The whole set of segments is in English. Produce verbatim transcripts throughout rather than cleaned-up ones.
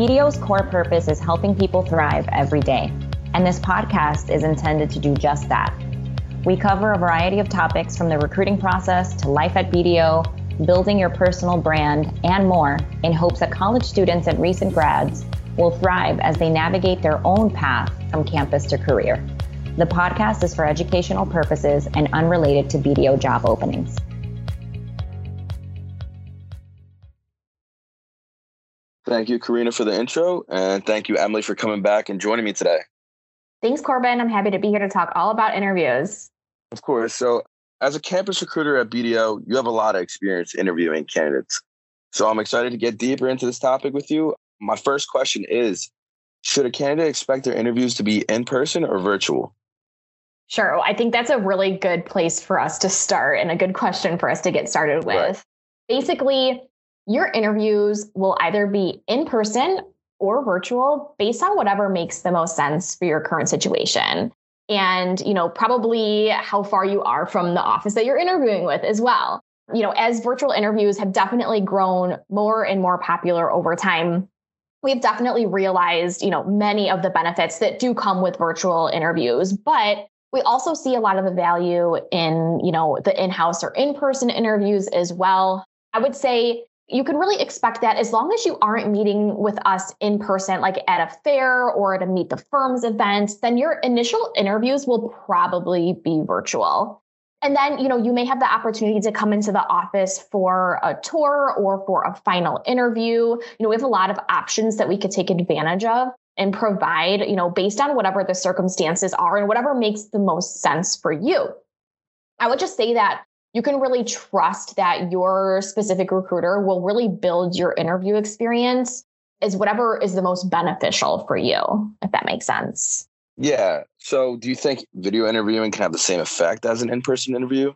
B D O's core purpose is helping people thrive every day, and this podcast is intended to do just that. We cover a variety of topics from the recruiting process to life at B D O, building your personal brand, and more in hopes that college students and recent grads will thrive as they navigate their own path from campus to career. The podcast is for educational purposes and unrelated to B D O job openings. Thank you, Karina, for the intro, and thank you, Emily, for coming back and joining me today. Thanks, Corbin. I'm happy to be here to talk all about interviews. Of course. So as a campus recruiter at B D O, you have a lot of experience interviewing candidates. So I'm excited to get deeper into this topic with you. My first question is, should a candidate expect their interviews to be in person or virtual? Sure. Well, I think that's a really good place for us to start and a good question for us to get started with. Right. Basically, your interviews will either be in person or virtual based on whatever makes the most sense for your current situation. And, you know, probably how far you are from the office that you're interviewing with as well. You know, as virtual interviews have definitely grown more and more popular over time, we've definitely realized, you know, many of the benefits that do come with virtual interviews, but we also see a lot of the value in, you know, the in-house or in-person interviews as well. I would say you can really expect that as long as you aren't meeting with us in person, like at a fair or at a meet the firms event, then your initial interviews will probably be virtual. And then, you know, you may have the opportunity to come into the office for a tour or for a final interview. You know, we have a lot of options that we could take advantage of and provide, you know, based on whatever the circumstances are and whatever makes the most sense for you. I would just say that you can really trust that your specific recruiter will really build your interview experience as whatever is the most beneficial for you, if that makes sense. Yeah. So do you think video interviewing can have the same effect as an in-person interview?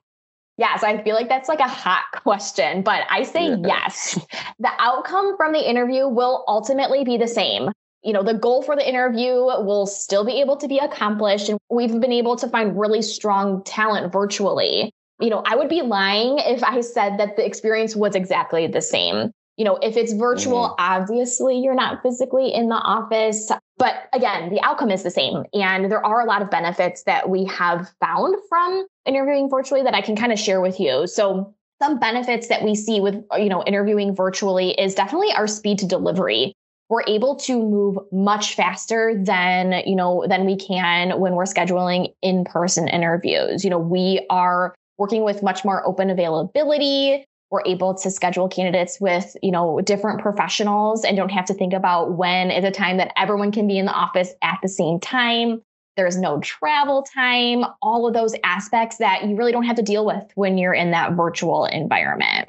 Yeah. So I feel like that's like a hot question, but I say yeah. Yes. The outcome from the interview will ultimately be the same. You know, the goal for the interview will still be able to be accomplished. And we've been able to find really strong talent virtually. You know, I would be lying if I said that the experience was exactly the same. You know, if it's virtual, mm-hmm. obviously you're not physically in the office. But again, the outcome is the same. And there are a lot of benefits that we have found from interviewing virtually that I can kind of share with you. So some benefits that we see with, you know, interviewing virtually is definitely our speed to delivery. We're able to move much faster than, you know, than we can when we're scheduling in-person interviews. You know, we are working with much more open availability. We're able to schedule candidates with, you know, different professionals and don't have to think about when is a time that everyone can be in the office at the same time. There's no travel time, all of those aspects that you really don't have to deal with when you're in that virtual environment.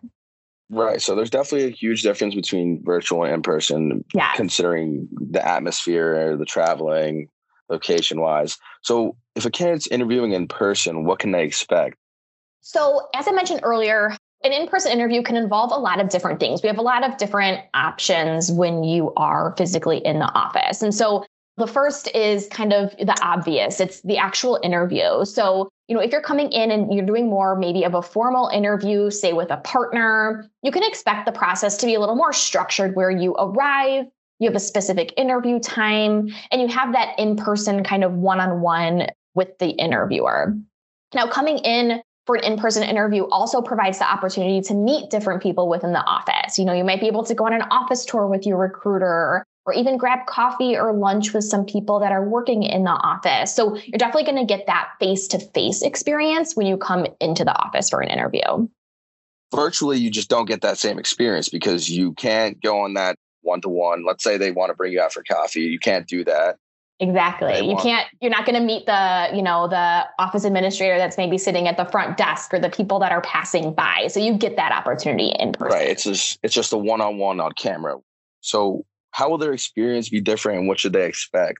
Right. So there's definitely a huge difference between virtual and in-person, yeah. Considering the atmosphere, the traveling, location-wise. So if a candidate's interviewing in person, what can they expect? So as I mentioned earlier, an in-person interview can involve a lot of different things. We have a lot of different options when you are physically in the office. And so the first is kind of the obvious. It's the actual interview. So, you know, if you're coming in and you're doing more maybe of a formal interview, say with a partner, you can expect the process to be a little more structured where you arrive, you have a specific interview time, and you have that in-person kind of one-on-one with the interviewer. Now, coming in for an in-person interview also provides the opportunity to meet different people within the office. You know, you might be able to go on an office tour with your recruiter or even grab coffee or lunch with some people that are working in the office. So you're definitely going to get that face-to-face experience when you come into the office for an interview. Virtually, you just don't get that same experience because you can't go on that one-to-one. Let's say they want to bring you out for coffee. You can't do that. Exactly. You can't, you're not going to meet the, you know, the office administrator that's maybe sitting at the front desk or the people that are passing by. So you get that opportunity in person. Right. It's just, it's just a one-on-one on camera. So how will their experience be different and what should they expect?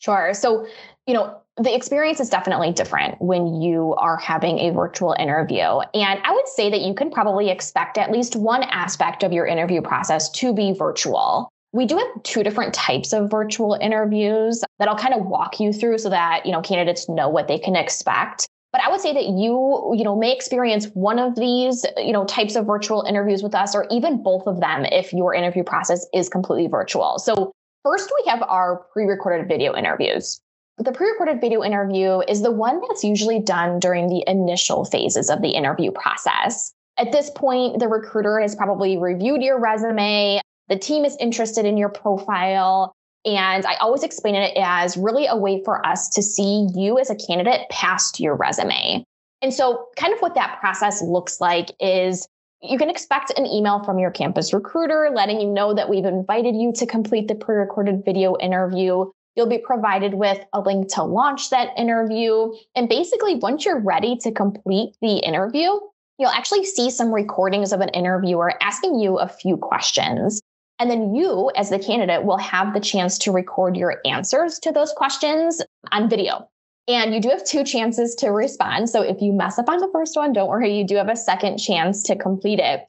Sure. So, you know, the experience is definitely different when you are having a virtual interview. And I would say that you can probably expect at least one aspect of your interview process to be virtual. We do have two different types of virtual interviews that I'll kind of walk you through so that, you know, candidates know what they can expect. But But I would say that you, you know, may experience one of these, you know, types of virtual interviews with us, or even both of them if your interview process is completely virtual. So first, we have our pre-recorded video interviews. The pre-recorded video interview is the one that's usually done during the initial phases of the interview process. At this point, the recruiter has probably reviewed your resume. The team is interested in your profile. And I always explain it as really a way for us to see you as a candidate past your resume. And so kind of what that process looks like is you can expect an email from your campus recruiter letting you know that we've invited you to complete the pre-recorded video interview. You'll be provided with a link to launch that interview. And basically, once you're ready to complete the interview, you'll actually see some recordings of an interviewer asking you a few questions. And then you, as the candidate, will have the chance to record your answers to those questions on video. And you do have two chances to respond. So if you mess up on the first one, don't worry, you do have a second chance to complete it.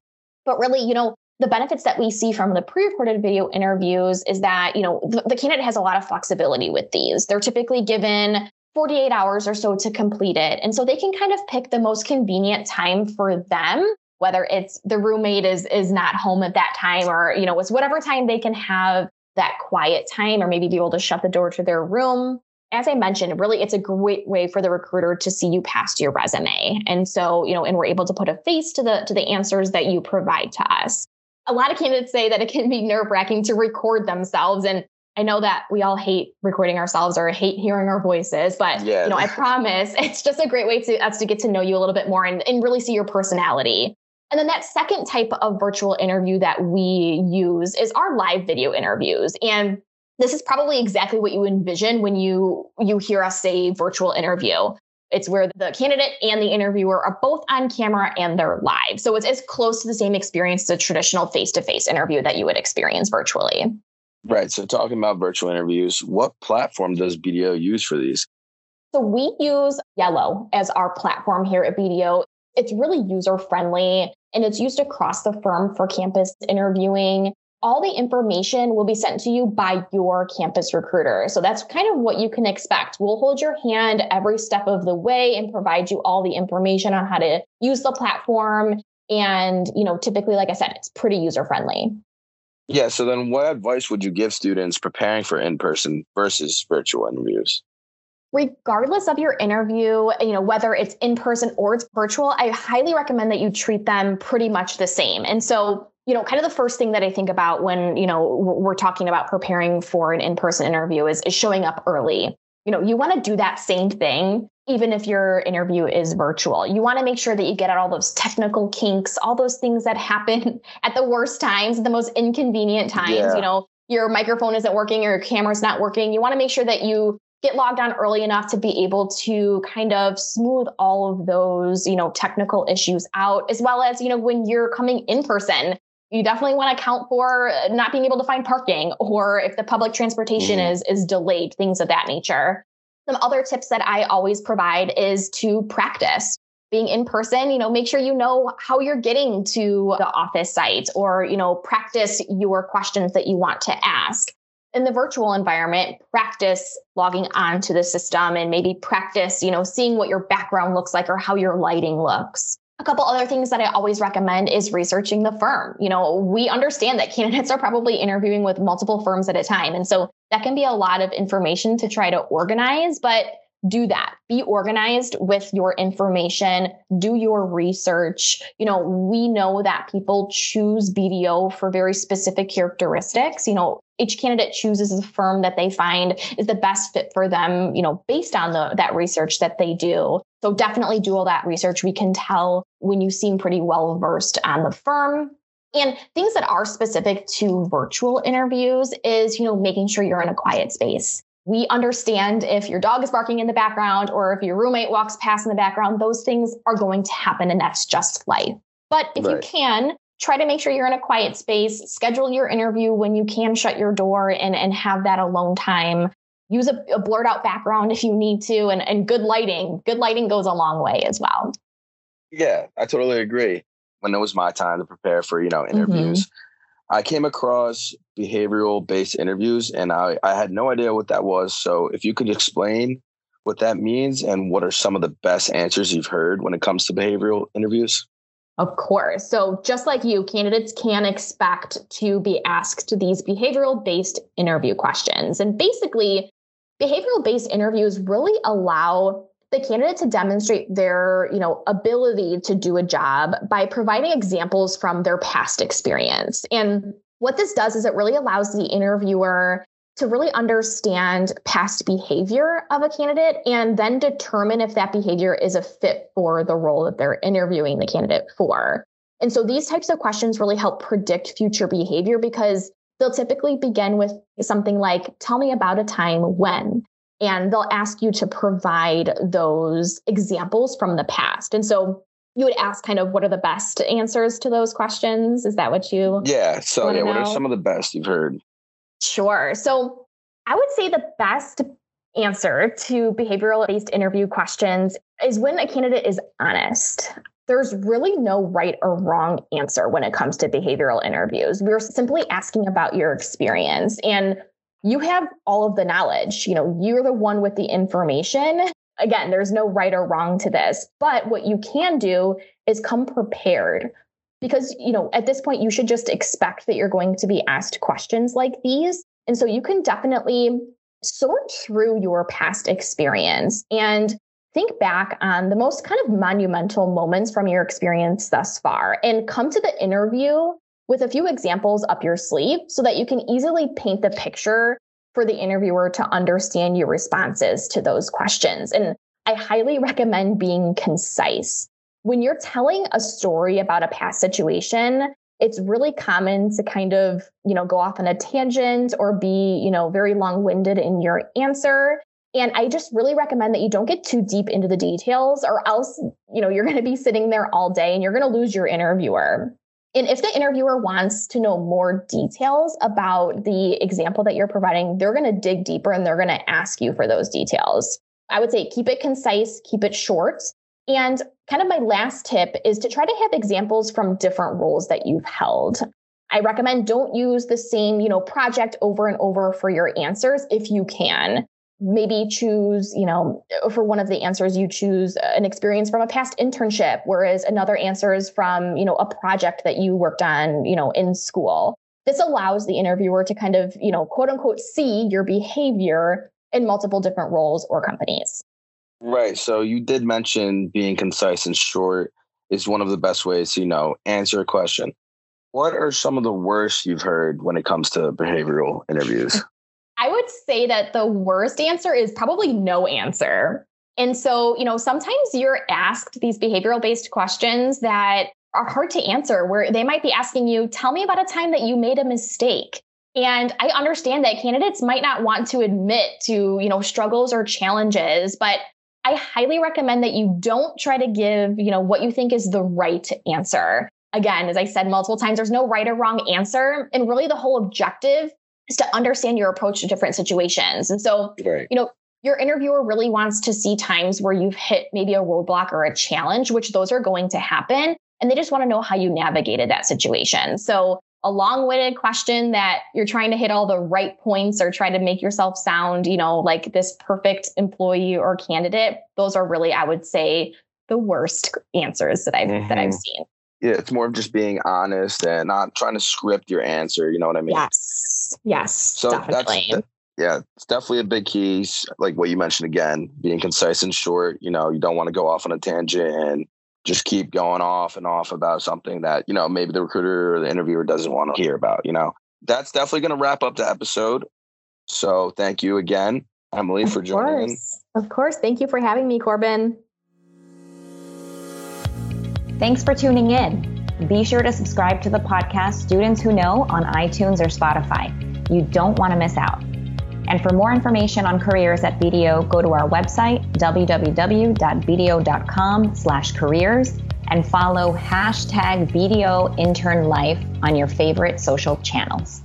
But really, you know, the benefits that we see from the pre-recorded video interviews is that, you know, the, the candidate has a lot of flexibility with these. They're typically given forty-eight hours or so to complete it. And so they can kind of pick the most convenient time for them, whether it's the roommate is is not home at that time, or, you know, it's whatever time they can have that quiet time, or maybe be able to shut the door to their room. As I mentioned, really, it's a great way for the recruiter to see you past your resume. And so, you know, and we're able to put a face to the to the answers that you provide to us. A lot of candidates say that it can be nerve-wracking to record themselves. And I know that we all hate recording ourselves or hate hearing our voices, but yeah. you know, I promise it's just a great way to us to get to know you a little bit more and, and really see your personality. And then that second type of virtual interview that we use is our live video interviews. And this is probably exactly what you envision when you, you hear us say virtual interview. It's where the candidate and the interviewer are both on camera and they're live. So it's as close to the same experience as a traditional face-to-face interview that you would experience virtually. Right. So talking about virtual interviews, what platform does B D O use for these? So we use Yellow as our platform here at B D O. It's really user-friendly, and it's used across the firm for campus interviewing. All the information will be sent to you by your campus recruiter. So that's kind of what you can expect. We'll hold your hand every step of the way and provide you all the information on how to use the platform. And, you know, typically, like I said, it's pretty user-friendly. Yeah. So then what advice would you give students preparing for in-person versus virtual interviews? Regardless of your interview, you know, whether it's in person or it's virtual, I highly recommend that you treat them pretty much the same. And so, you know, kind of the first thing that I think about when, you know, we're talking about preparing for an in-person interview is, is showing up early. You know, you want to do that same thing, even if your interview is virtual. You want to make sure that you get out all those technical kinks, all those things that happen at the worst times, the most inconvenient times, yeah. you know, your microphone isn't working, your camera's not working. You want to make sure that you get logged on early enough to be able to kind of smooth all of those, you know, technical issues out, as well as, you know, when you're coming in person, you definitely want to account for not being able to find parking, or if the public transportation mm-hmm. is, is delayed, things of that nature. Some other tips that I always provide is to practice being in person. You know, make sure you know how you're getting to the office site, or, you know, practice your questions that you want to ask. In the virtual environment, practice logging on to the system, and maybe practice, you know, seeing what your background looks like or how your lighting looks. A couple other things that I always recommend is researching the firm. You know, we understand that candidates are probably interviewing with multiple firms at a time. And so that can be a lot of information to try to organize, but do that. Be organized with your information. Do your research. You know, we know that people choose B D O for very specific characteristics. You know, each candidate chooses the firm that they find is the best fit for them, you know, based on the, that research that they do. So definitely do all that research. We can tell when you seem pretty well versed on the firm. And things that are specific to virtual interviews is, you know, making sure you're in a quiet space. We understand if your dog is barking in the background, or if your roommate walks past in the background, those things are going to happen, and that's just life. But if right. you can, try to make sure you're in a quiet space, schedule your interview when you can shut your door and, and have that alone time. Use a, a blurred out background if you need to, and, and good lighting. Good lighting goes a long way as well. Yeah, I totally agree. When it was my time to prepare for, you know, interviews, mm-hmm. I came across behavioral based interviews, and I, I had no idea what that was. So if you could explain what that means and what are some of the best answers you've heard when it comes to behavioral interviews? Of course. So just like you, candidates can expect to be asked these behavioral-based interview questions. And basically, behavioral-based interviews really allow the candidate to demonstrate their, you know, ability to do a job by providing examples from their past experience. And what this does is it really allows the interviewer to really understand past behavior of a candidate and then determine if that behavior is a fit for the role that they're interviewing the candidate for. And so these types of questions really help predict future behavior because they'll typically begin with something like, tell me about a time when, and they'll ask you to provide those examples from the past. And so you would ask kind of what are the best answers to those questions? Is that what you? Yeah. So yeah, what are some of the best you've heard? Sure. So I would say the best answer to behavioral-based interview questions is when a candidate is honest. There's really no right or wrong answer when it comes to behavioral interviews. We're simply asking about your experience, and you have all of the knowledge. You know, you're the one with the information. Again, there's no right or wrong to this, but what you can do is come prepared. Because, you know, at this point, you should just expect that you're going to be asked questions like these. And so you can definitely sort through your past experience and think back on the most kind of monumental moments from your experience thus far and come to the interview with a few examples up your sleeve so that you can easily paint the picture for the interviewer to understand your responses to those questions. And I highly recommend being concise. When you're telling a story about a past situation, it's really common to kind of, you know, go off on a tangent or be, you know, very long-winded in your answer. And I just really recommend that you don't get too deep into the details or else, you know, you're going to be sitting there all day and you're going to lose your interviewer. And if the interviewer wants to know more details about the example that you're providing, they're going to dig deeper and they're going to ask you for those details. I would say keep it concise, keep it short. And kind of my last tip is to try to have examples from different roles that you've held. I recommend don't use the same, you know, project over and over for your answers if you can. Maybe choose, you know, for one of the answers, you choose an experience from a past internship, whereas another answer is from, you know, a project that you worked on, you know, in school. This allows the interviewer to kind of, you know, quote unquote, see your behavior in multiple different roles or companies. Right. So you did mention being concise and short is one of the best ways to, you know, answer a question. What are some of the worst you've heard when it comes to behavioral interviews? I would say that the worst answer is probably no answer. And so, you know, sometimes you're asked these behavioral-based questions that are hard to answer, where they might be asking you, tell me about a time that you made a mistake. And I understand that candidates might not want to admit to, you know, struggles or challenges, but I highly recommend that you don't try to give, you know, what you think is the right answer. Again, as I said multiple times, there's no right or wrong answer. And really the whole objective is to understand your approach to different situations. And so, right. you know, your interviewer really wants to see times where you've hit maybe a roadblock or a challenge, which those are going to happen. And they just want to know how you navigated that situation. So a long-winded question that you're trying to hit all the right points or try to make yourself sound, you know, like this perfect employee or candidate. Those are really, I would say, the worst answers that I've mm-hmm. that I've seen. Yeah, it's more of just being honest and not trying to script your answer. You know what I mean? Yes, yes, so definitely. That's, yeah, it's definitely a big key. Like what you mentioned again, being concise and short. You know, you don't want to go off on a tangent and just keep going off and off about something that, you know, maybe the recruiter or the interviewer doesn't want to hear about, you know. That's definitely going to wrap up the episode. So thank you again, Emily, for joining. Of course. Thank you for having me, Corbin. Thanks for tuning in. Be sure to subscribe to the podcast Students Who Know on iTunes or Spotify. You don't want to miss out. And for more information on careers at B D O, go to our website, w w w dot b d o dot com slash careers, and follow hashtag B D O Intern Life on your favorite social channels.